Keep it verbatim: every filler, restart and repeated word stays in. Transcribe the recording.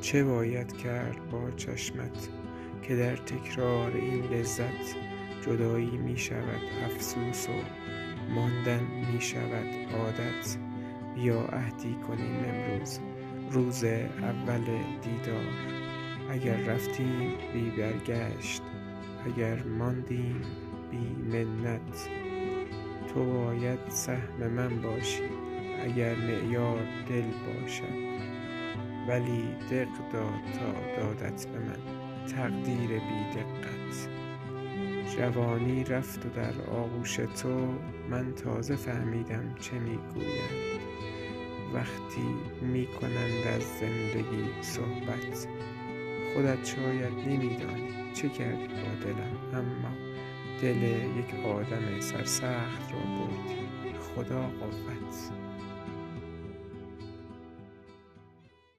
چه باید کرد با چشمت که در تکرار این لذت جدایی می شود افسوس و ماندن می شود عادت. بیا عهدی کنیم امروز، روز اول دیدار، اگر رفتیم بی برگشت، اگر ماندیم بی منت. تو باید سهم من باشی اگر معیار دل باشد، ولی دق داد تا دادت به من تقدیر بی دقت. جوانی رفت و در آغوش تو من تازه فهمیدم چه میگویند وقتی میکنند از زندگی صحبت. خودت شاید نمیدانی چه کردی با دلم، اما دل یک آدم سرسخت را بردی. خدا قوت.